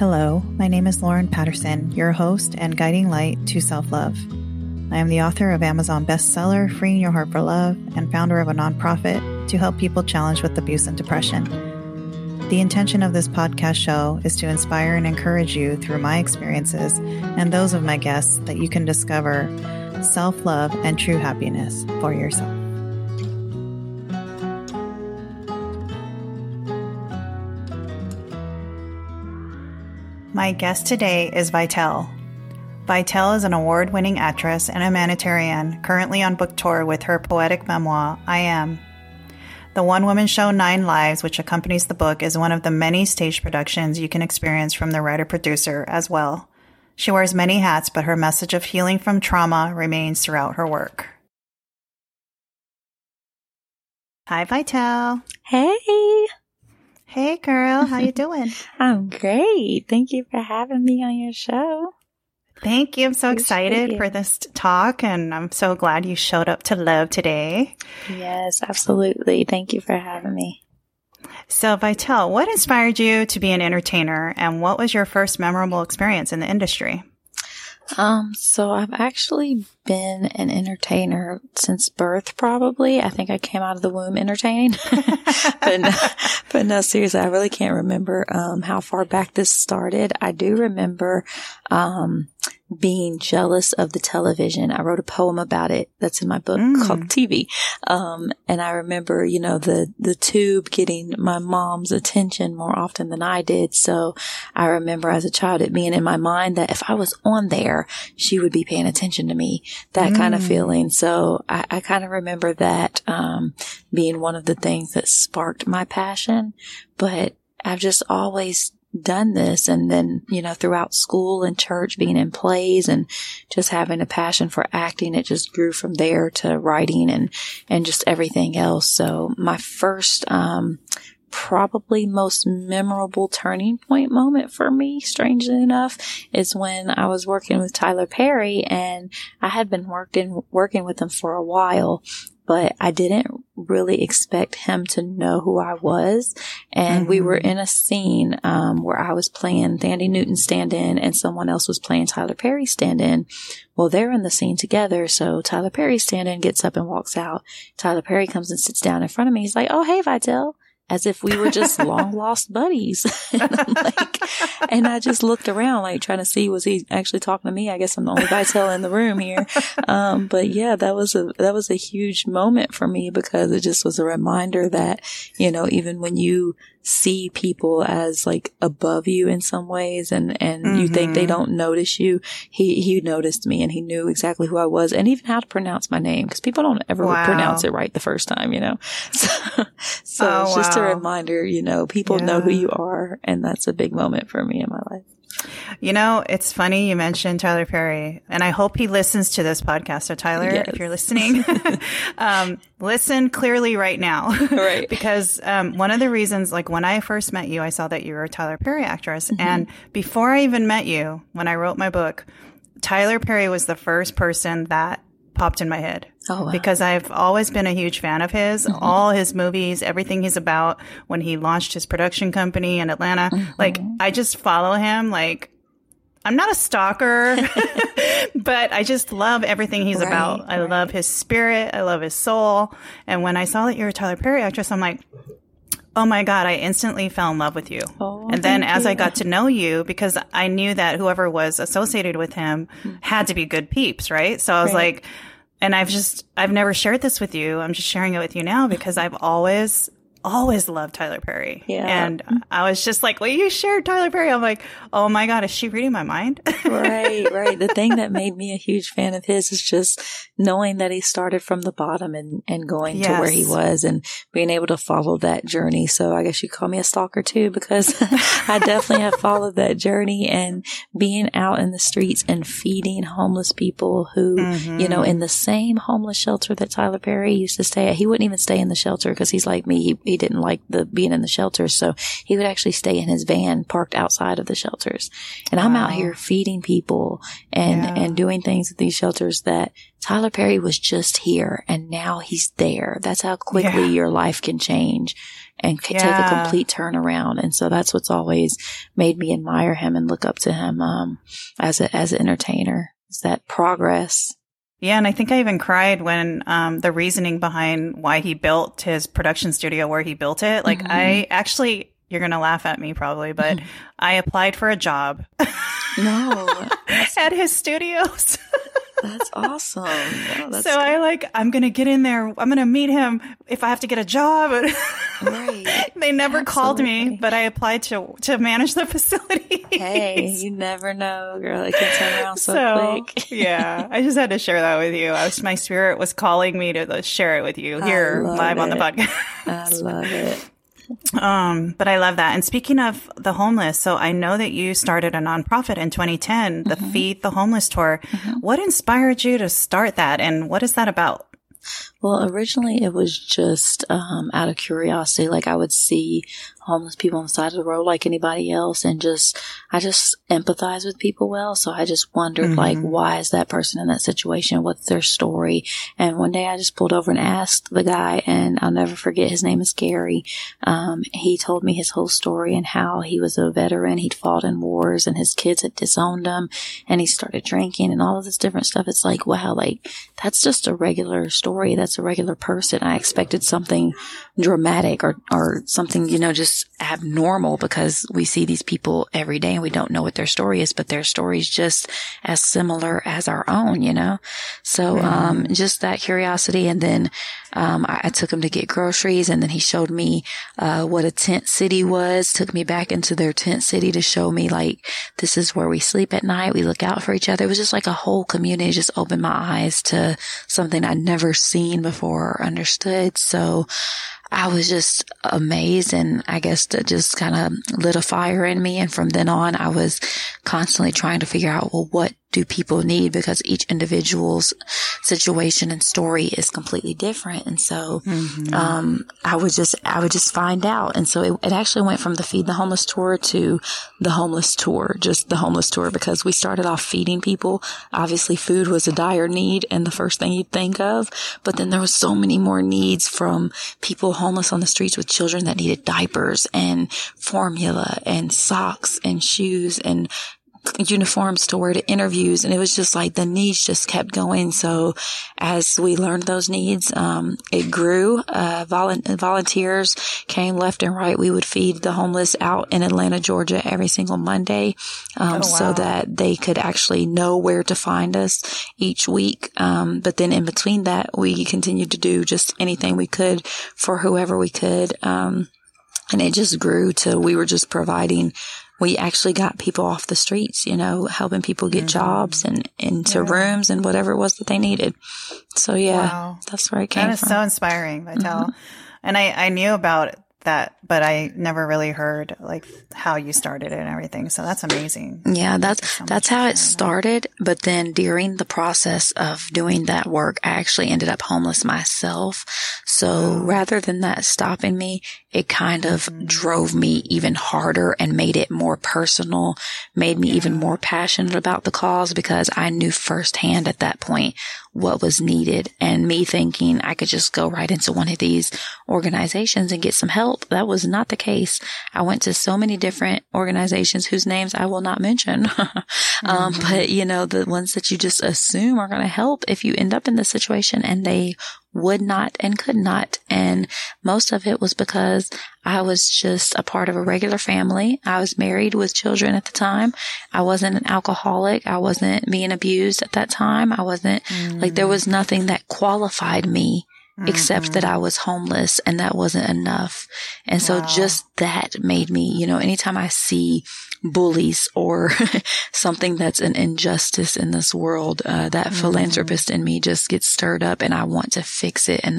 Hello, my name is Lorrine Patterson, your host and guiding light to self-love. I am the author of Amazon bestseller, Freeing Your Heart for Love, and founder of a nonprofit to help people challenged with abuse and depression. The intention of this podcast show is to inspire and encourage you through my experiences and those of my guests that you can discover self-love and true happiness for yourself. My guest today is Vitelle. Vitelle is an award-winning actress and humanitarian currently on book tour with her poetic memoir, I Am. The one-woman show 9 Lives, which accompanies the book, is one of the many stage productions you can experience from the writer-producer as well. She wears many hats, but her message of healing from trauma remains throughout her work. Hi, Vitelle. Hey. Hey, girl. How you doing? I'm great. Thank you for having me on your show. Thank you. I'm so excited for this talk, and I'm so glad you showed up to love today. Yes, absolutely. Thank you for having me. So, Vitelle, what inspired you to be an entertainer, and what was your first memorable experience in the industry? So I've actually been an entertainer since birth, probably. I think I came out of the womb entertaining, but no, seriously, I really can't remember, how far back this started. I do remember, being jealous of the television. I wrote a poem about it that's in my book called TV. And I remember, you know, the tube getting my mom's attention more often than I did. So I remember as a child it being in my mind that if I was on there, she would be paying attention to me, that kind of feeling. So I kind of remember that, being one of the things that sparked my passion, but I've just always done this. And then, you know, throughout school and church, being in plays and just having a passion for acting, it just grew from there to writing and just everything else. So my first, probably most memorable turning point moment for me, strangely enough, is when I was working with Tyler Perry, and I had been working with him for a while, but I didn't really expect him to know who I was. And we were in a scene where I was playing Thandie Newton stand-in and someone else was playing Tyler Perry stand-in. Well, they're in the scene together. So Tyler Perry stand-in gets up and walks out. Tyler Perry comes and sits down in front of me. He's like, "Oh, hey, Vitelle." As if we were just long lost buddies. And I'm like, and I just looked around, like trying to see, was he actually talking to me? I guess I'm the only Vitelle in the room here. But yeah, that was a huge moment for me, because it just was a reminder that, you know, even when you see people as like above you in some ways and you think they don't notice you, he noticed me, and he knew exactly who I was and even how to pronounce my name, because people don't ever pronounce it right the first time, you know. So it's just a reminder, you know, people know who you are, and that's a big moment for me in my life. You know, it's funny you mentioned Tyler Perry, and I hope he listens to this podcast. So Tyler, if you're listening, listen clearly right now, right? Because one of the reasons, like when I first met you, I saw that you were a Tyler Perry actress. And before I even met you, when I wrote my book, Tyler Perry was the first person that popped in my head. Oh, wow. Because I've always been a huge fan of his, all his movies, everything he's about. When he launched his production company in Atlanta, like I just follow him. Like, I'm not a stalker, but I just love everything he's about. I love his spirit. I love his soul. And when I saw that you're a Tyler Perry actress, I'm like, oh my God, I instantly fell in love with you. Oh, and then as I got to know you, because I knew that whoever was associated with him had to be good peeps, right? So I was like, and I've never shared this with you. I'm just sharing it with you now, because I've always loved Tyler Perry. Yeah. And I was just like, well, you shared Tyler Perry. I'm like, oh my God, is she reading my mind? Right. The thing that made me a huge fan of his is just knowing that he started from the bottom and going to where he was and being able to follow that journey. So I guess you call me a stalker too, because I definitely have followed that journey, and being out in the streets and feeding homeless people who, you know, in the same homeless shelter that Tyler Perry used to stay at. He wouldn't even stay in the shelter, because he's like me. He He didn't like the being in the shelters, so he would actually stay in his van parked outside of the shelters. And I'm out here feeding people and doing things at these shelters that Tyler Perry was just here, and now he's there. That's how quickly your life can change and take a complete turnaround. And so that's what's always made me admire him and look up to him as an entertainer, is that progress. Yeah, and I think I even cried when the reasoning behind why he built his production studio where he built it. Like, mm-hmm. I actually, you're going to laugh at me probably, but mm-hmm. I applied for a job at his studios. That's awesome. Yeah, so good. I'm going to get in there. I'm going to meet him if I have to get a job. Right. They never called me, but I applied to manage the facility. Hey, you never know, girl. It can turn around so quick. Yeah. I just had to share that with you. My spirit was calling me to share it with you here live on the podcast. I love it. But I love that. And speaking of the homeless, so I know that you started a nonprofit in 2010, the mm-hmm. Feed the Homeless Tour. Mm-hmm. What inspired you to start that, and what is that about? Well, originally it was just out of curiosity. Like, I would see homeless people on the side of the road like anybody else, and I just empathize with people well. So I just wondered, mm-hmm. like, why is that person in that situation? What's their story? And one day I just pulled over and asked the guy, and I'll never forget, his name is Gary. He told me his whole story and how he was a veteran. He'd fought in wars, and his kids had disowned him, and he started drinking and all of this different stuff. It's like, wow, like, that's just a regular story. That's a regular person. I expected something dramatic or something, just abnormal, because we see these people every day and we don't know what their story is, but their story is just as similar as our own, So, just that curiosity. And then, I took him to get groceries, and then he showed me, what a tent city was, took me back into their tent city to show me, like, this is where we sleep at night. We look out for each other. It was just like a whole community. It just opened my eyes to something I'd never seen before or understood. So I was just amazed, and I guess that just kind of lit a fire in me. And from then on, I was constantly trying to figure out, well, what do people need? Because each individual's situation and story is completely different. And so, mm-hmm. I would just find out. And so it actually went from the Feed the Homeless Tour to the Homeless Tour, just the Homeless Tour, because we started off feeding people. Obviously, food was a dire need and the first thing you'd think of, but then there was so many more needs, from people homeless on the streets with children that needed diapers and formula and socks and shoes and uniforms to wear to interviews. And it was just like the needs just kept going. So as we learned those needs, it grew. Volunteers came left and right. We would feed the homeless out in Atlanta, Georgia every single Monday, so that they could actually know where to find us each week. But then in between that, we continued to do just anything we could for whoever we could. And it just grew to, we were just providing. We actually got people off the streets, helping people get mm-hmm. jobs and into rooms and whatever it was that they needed. So, that's where it came from. That is so inspiring, Vitelle. Mm-hmm. And I knew about that, but I never really heard, like, how you started it and everything. So that's amazing. Yeah, that's how it started. But then during the process of doing that work, I actually ended up homeless myself. So rather than that stopping me, it kind of mm-hmm. drove me even harder and made it more personal, made me even more passionate about the cause, because I knew firsthand at that point what was needed. And me thinking I could just go right into one of these organizations and get some help, that was not the case. I went to so many different organizations whose names I will not mention. But, the ones that you just assume are going to help if you end up in this situation, and they would not and could not. And most of it was because I was just a part of a regular family. I was married with children at the time. I wasn't an alcoholic. I wasn't being abused at that time. I wasn't there was nothing that qualified me except that I was homeless, and that wasn't enough. And so just that made me, anytime I see bullies or something that's an injustice in this world, that philanthropist in me just gets stirred up, and I want to fix it. And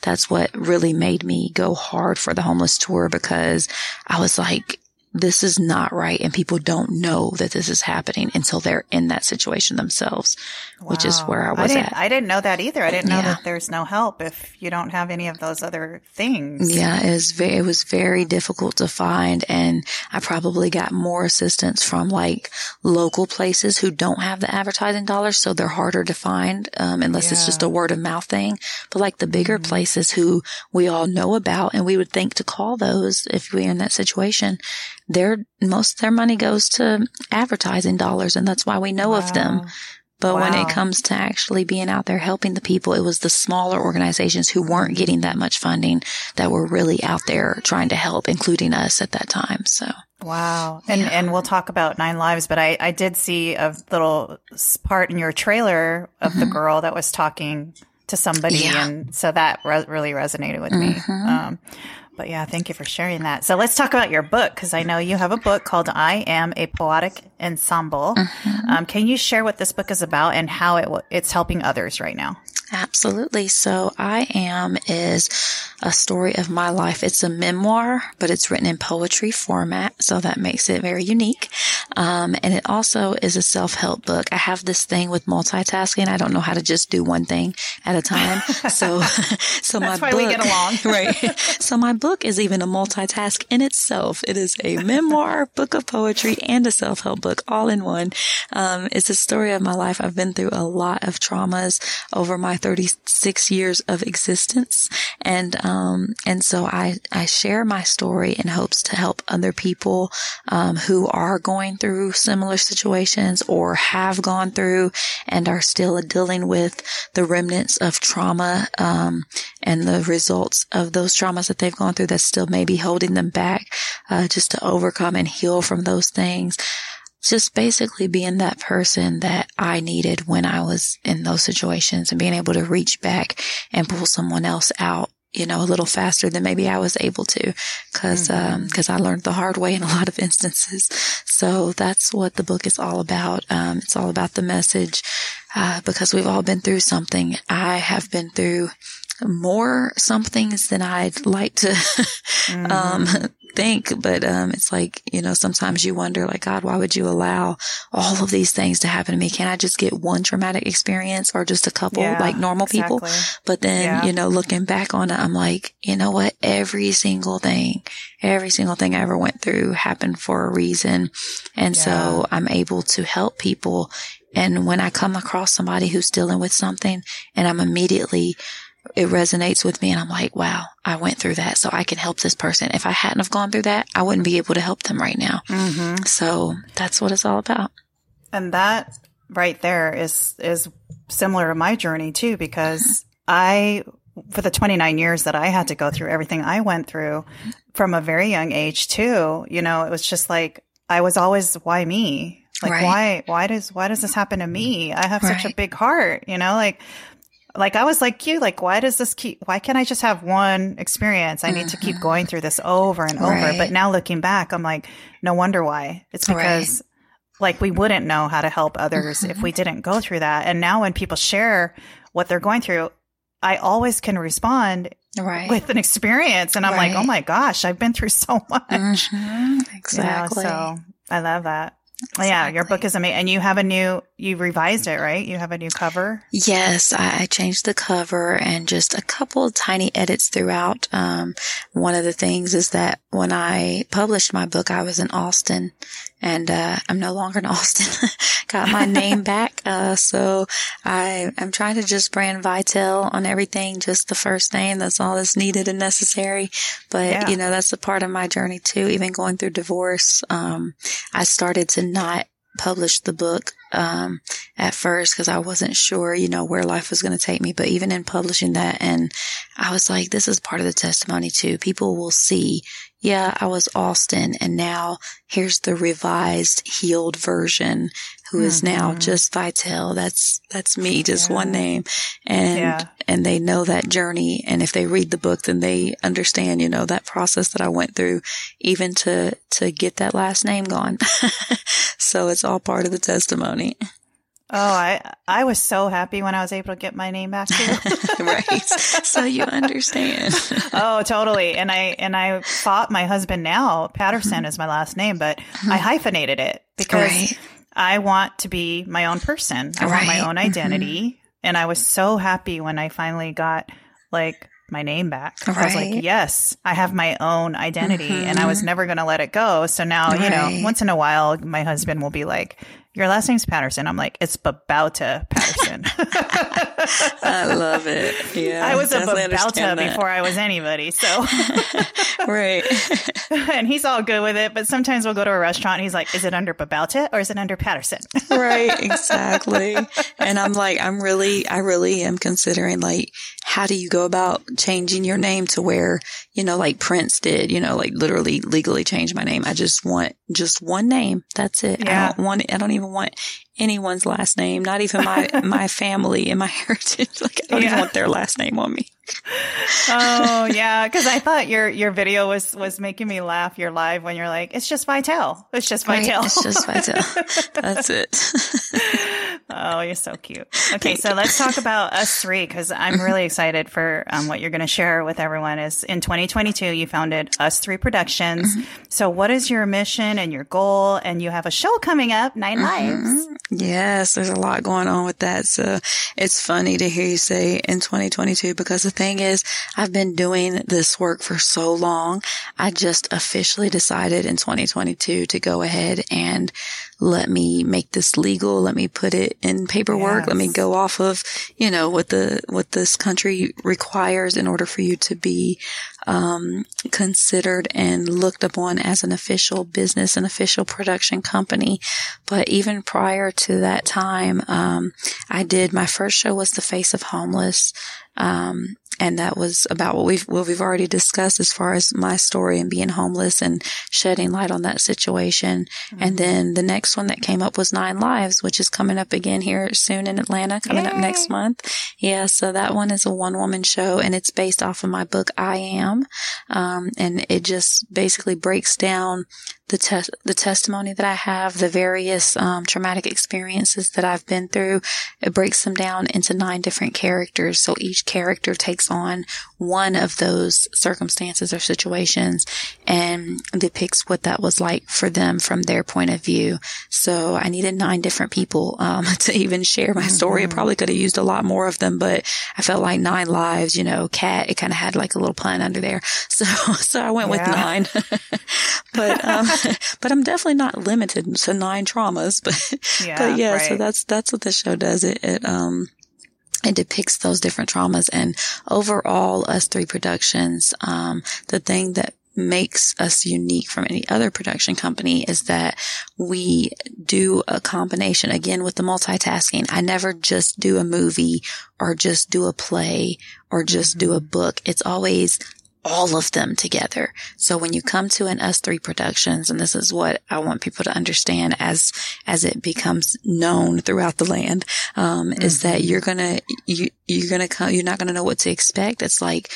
that's what really made me go hard for the Homeless Tour, because I was like, this is not right. And people don't know that this is happening until they're in that situation themselves, wow. which is where I was at. I didn't know that either. I didn't know that there's no help if you don't have any of those other things. Yeah, it was very difficult to find. And I probably got more assistance from like local places who don't have the advertising dollars. So they're harder to find unless it's just a word of mouth thing. But like the bigger places who we all know about and we would think to call those if we're in that situation. Most of their money goes to advertising dollars, and that's why we know of them. But when it comes to actually being out there helping the people, it was the smaller organizations who weren't getting that much funding that were really out there trying to help, including us at that time. So. Wow. And we'll talk about Nine Lives, but I did see a little part in your trailer of the girl that was talking to somebody. Yeah. And so that really resonated with me. But yeah, thank you for sharing that. So let's talk about your book, because I know you have a book called I Am, a Poetic Ensemble. Can you share what this book is about and how it's helping others right now? Absolutely. So I Am is a story of my life. It's a memoir, but it's written in poetry format. So that makes it very unique. And it also is a self-help book. I have this thing with multitasking. I don't know how to just do one thing at a time. So that's my book, why we get along. Right. So my book is even a multitask in itself. It is a memoir, book of poetry, and a self-help book all in one. It's a story of my life. I've been through a lot of traumas over my 36 years of existence. And so I share my story in hopes to help other people, who are going through similar situations or have gone through and are still dealing with the remnants of trauma, and the results of those traumas that they've gone through that's still maybe holding them back, just to overcome and heal from those things. Just basically being that person that I needed when I was in those situations and being able to reach back and pull someone else out, you know, a little faster than maybe I was able to because I learned the hard way in a lot of instances. So that's what the book is all about. It's all about the message because we've all been through something. I have been through more somethings than I'd like to think, but it's like, you know, sometimes you wonder, like, God, why would you allow all of these things to happen to me? Can't I just get one traumatic experience or just a couple like normal people? But then, you know, looking back on it, I'm like, you know what? Every single thing I ever went through happened for a reason. And so I'm able to help people. And when I come across somebody who's dealing with something and I'm immediately it resonates with me and I'm like, wow, I went through that, so I can help this person. If I hadn't have gone through that, I wouldn't be able to help them right now. So that's what it's all about. And that right there is similar to my journey too, because for the 29 years that I had to go through everything I went through from a very young age too, you know, it was just like, I was always, why me? Like, why does this happen to me? I have such a big heart, you know, like I was like you, like, why can't I just have one experience? I need to keep going through this over and over. But now looking back, I'm like, no wonder why. It's because like we wouldn't know how to help others if we didn't go through that. And now when people share what they're going through, I always can respond with an experience. And I'm like, oh my gosh, I've been through so much. Exactly. You know, so I love that. Exactly. Yeah, your book is amazing. And you revised it, right? You have a new cover? Yes, I changed the cover and just a couple of tiny edits throughout. One of the things is that when I published my book, I was in Austin. And I'm no longer in Austin. Got my name back. So I'm trying to just brand Vitelle on everything, just the first name. That's all that's needed and necessary. But, you know, that's a part of my journey, too. Even going through divorce, I started to not publish the book at first because I wasn't sure, you know, where life was going to take me. But even in publishing that, and I was like, this is part of the testimony, too. People will see. Yeah, I was Austin, and now here's the revised, healed version, who is now just Vitelle. That's me, just one name. And they know that journey. And if they read the book, then they understand, you know, that process that I went through, even to get that last name gone. So it's all part of the testimony. Oh, I was so happy when I was able to get my name back too. Right. So you understand. Oh, totally. And I fought my husband now. Patterson is my last name, but I hyphenated it because right. I want to be my own person. I want my own identity. Mm-hmm. And I was so happy when I finally got like my name back. Right. I was like, yes, I have my own identity and I was never going to let it go. So now, you know, once in a while, my husband will be like, your last name's Patterson. I'm like, it's Babauta Patterson. I love it. Yeah, I was a Babauta before I was anybody. So, right. And he's all good with it. But sometimes we'll go to a restaurant and he's like, is it under Babauta or is it under Patterson? Right. Exactly. And I'm like, I really am considering like, how do you go about changing your name to where, you know, like Prince did, you know, like literally legally change my name. I just want just one name. That's it. Yeah. I don't even want anyone's last name, not even my family and my heritage. Like I don't even want their last name on me. Oh yeah, because I thought your video was making me laugh. Your live when you're like, it's just Vitelle. It's just Vitelle. Right? It's just Vitelle. That's it. Oh, you're so cute. Okay, so let's talk about Us Three because I'm really excited for what you're going to share with everyone. Is in 2022 you founded Us Three Productions. Mm-hmm. So what is your mission and your goal? And you have a show coming up, Nine Lives. Yes, there's a lot going on with that. So it's funny to hear you say in 2022 because the thing is, I've been doing this work for so long. I just officially decided in 2022 to go ahead and let me make this legal. Let me put it in paperwork. Yes. Let me go off of, you know, what this country requires in order for you to be considered and looked upon as an official business, an official production company. But even prior to that time, I did my first show was The Face of Homeless. And that was about what we've already discussed as far as my story and being homeless and shedding light on that situation. Mm-hmm. And then the next one that came up was Nine Lives, which is coming up again here soon in Atlanta, coming up next month. Yeah. So that one is a one-woman show and it's based off of my book, I Am. And it just basically breaks down the testimony that I have, the various traumatic experiences that I've been through. It breaks them down into 9 different characters. So each character takes on one of those circumstances or situations and depicts what that was like for them from their point of view. So I needed 9 different people to even share my story. Mm-hmm. I probably could have used a lot more of them, but I felt like 9 lives, you know, cat, it kind of had like a little pun under there. So I went with 9. But I'm definitely not limited to 9 traumas, but yeah, right. So that's what the show does. It depicts those different traumas, and overall Us Three Productions, the thing that makes us unique from any other production company is that we do a combination again with the multitasking. I never just do a movie or just do a play or just do a book. It's always all of them together. So when you come to an Us Three Productions, and this is what I want people to understand as it becomes known throughout the land, is that you're not gonna know what to expect. It's like,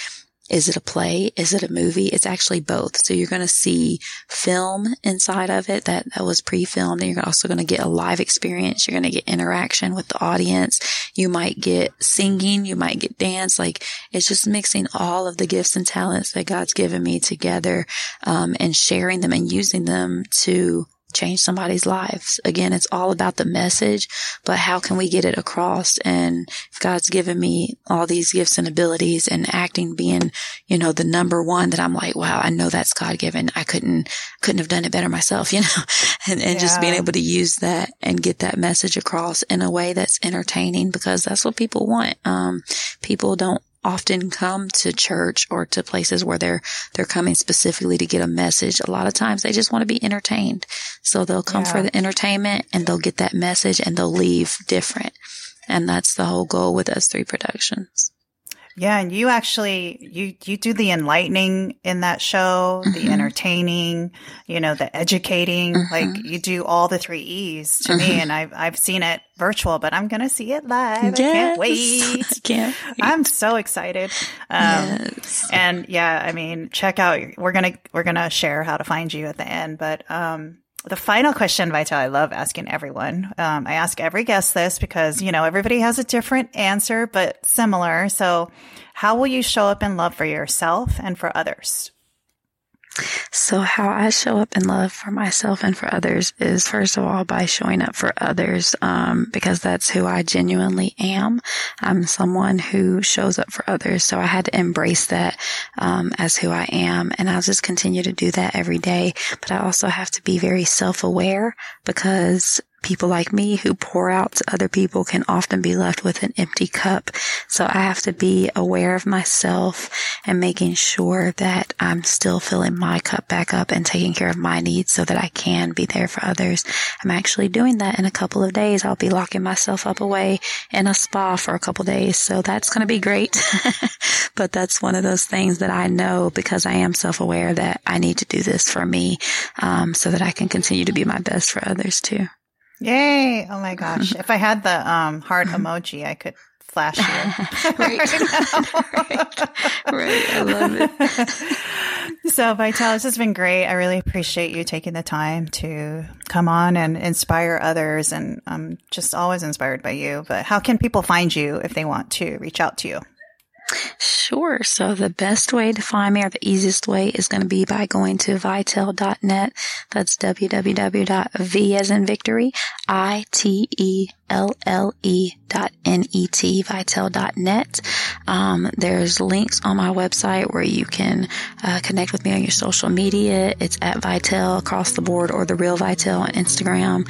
is it a play? Is it a movie? It's actually both. So you're going to see film inside of it that was pre-filmed, and you're also going to get a live experience. You're going to get interaction with the audience. You might get singing. You might get dance. Like, it's just mixing all of the gifts and talents that God's given me together, and sharing them and using them to change somebody's lives. Again, it's all about the message, but how can we get it across? And if God's given me all these gifts and abilities, and acting being, you know, the number one that I'm like, wow, I know that's God given. I couldn't have done it better myself, you know, and just being able to use that and get that message across in a way that's entertaining, because that's what people want. People don't often come to church or to places where they're coming specifically to get a message. A lot of times they just want to be entertained. So they'll come for the entertainment, and they'll get that message, and they'll leave different. And that's the whole goal with Us Three Productions. Yeah. And you actually, you do the enlightening in that show, the entertaining, you know, the educating, like you do all the 3 E's to me. And I've seen it virtual, but I'm going to see it live. Yes. I can't wait. I'm so excited. And yeah, I mean, check out, we're going to share how to find you at the end, but, The final question, Vitelle, I love asking everyone. I ask every guest this because, you know, everybody has a different answer, but similar. So how will you show up in love for yourself and for others? So how I show up in love for myself and for others is, first of all, by showing up for others, because that's who I genuinely am. I'm someone who shows up for others. So I had to embrace that as who I am. And I'll just continue to do that every day. But I also have to be very self-aware, because people like me who pour out to other people can often be left with an empty cup. So I have to be aware of myself and making sure that I'm still filling my cup back up and taking care of my needs so that I can be there for others. I'm actually doing that in a couple of days. I'll be locking myself up away in a spa for a couple of days. So that's going to be great. But that's one of those things that I know, because I am self-aware, that I need to do this for me, so that I can continue to be my best for others too. Yay. Oh my gosh. If I had the heart emoji, I could flash you. Right. I love it. So Vitelle, this has been great. I really appreciate you taking the time to come on and inspire others. And I'm just always inspired by you. But how can people find you if they want to reach out to you? Sure. So the best way to find me, or the easiest way, is going to be by going to vitelle.net. That's www.v as in victory, ITELLE.net, vitelle.net. There's links on my website where you can connect with me on your social media. It's at Vitelle across the board, or The Real Vitelle on Instagram.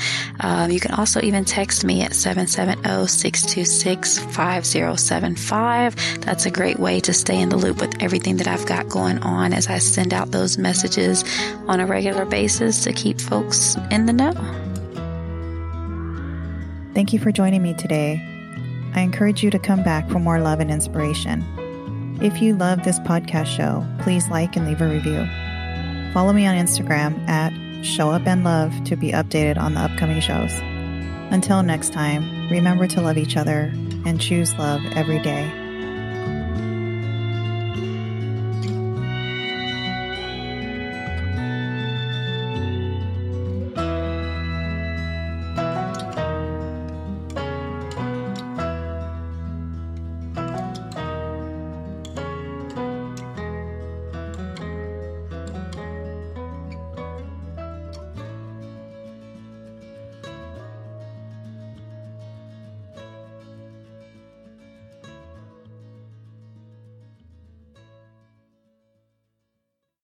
You can also even text me at 770-626-5075. That's a great way to stay in the loop with everything that I've got going on, as I send out those messages on a regular basis to keep folks in the know. Thank you for joining me today. I encourage you to come back for more love and inspiration. If you love this podcast show, please like and leave a review. Follow me on Instagram at Show Up and Love to be updated on the upcoming shows. Until next time, remember to love each other and choose love every day.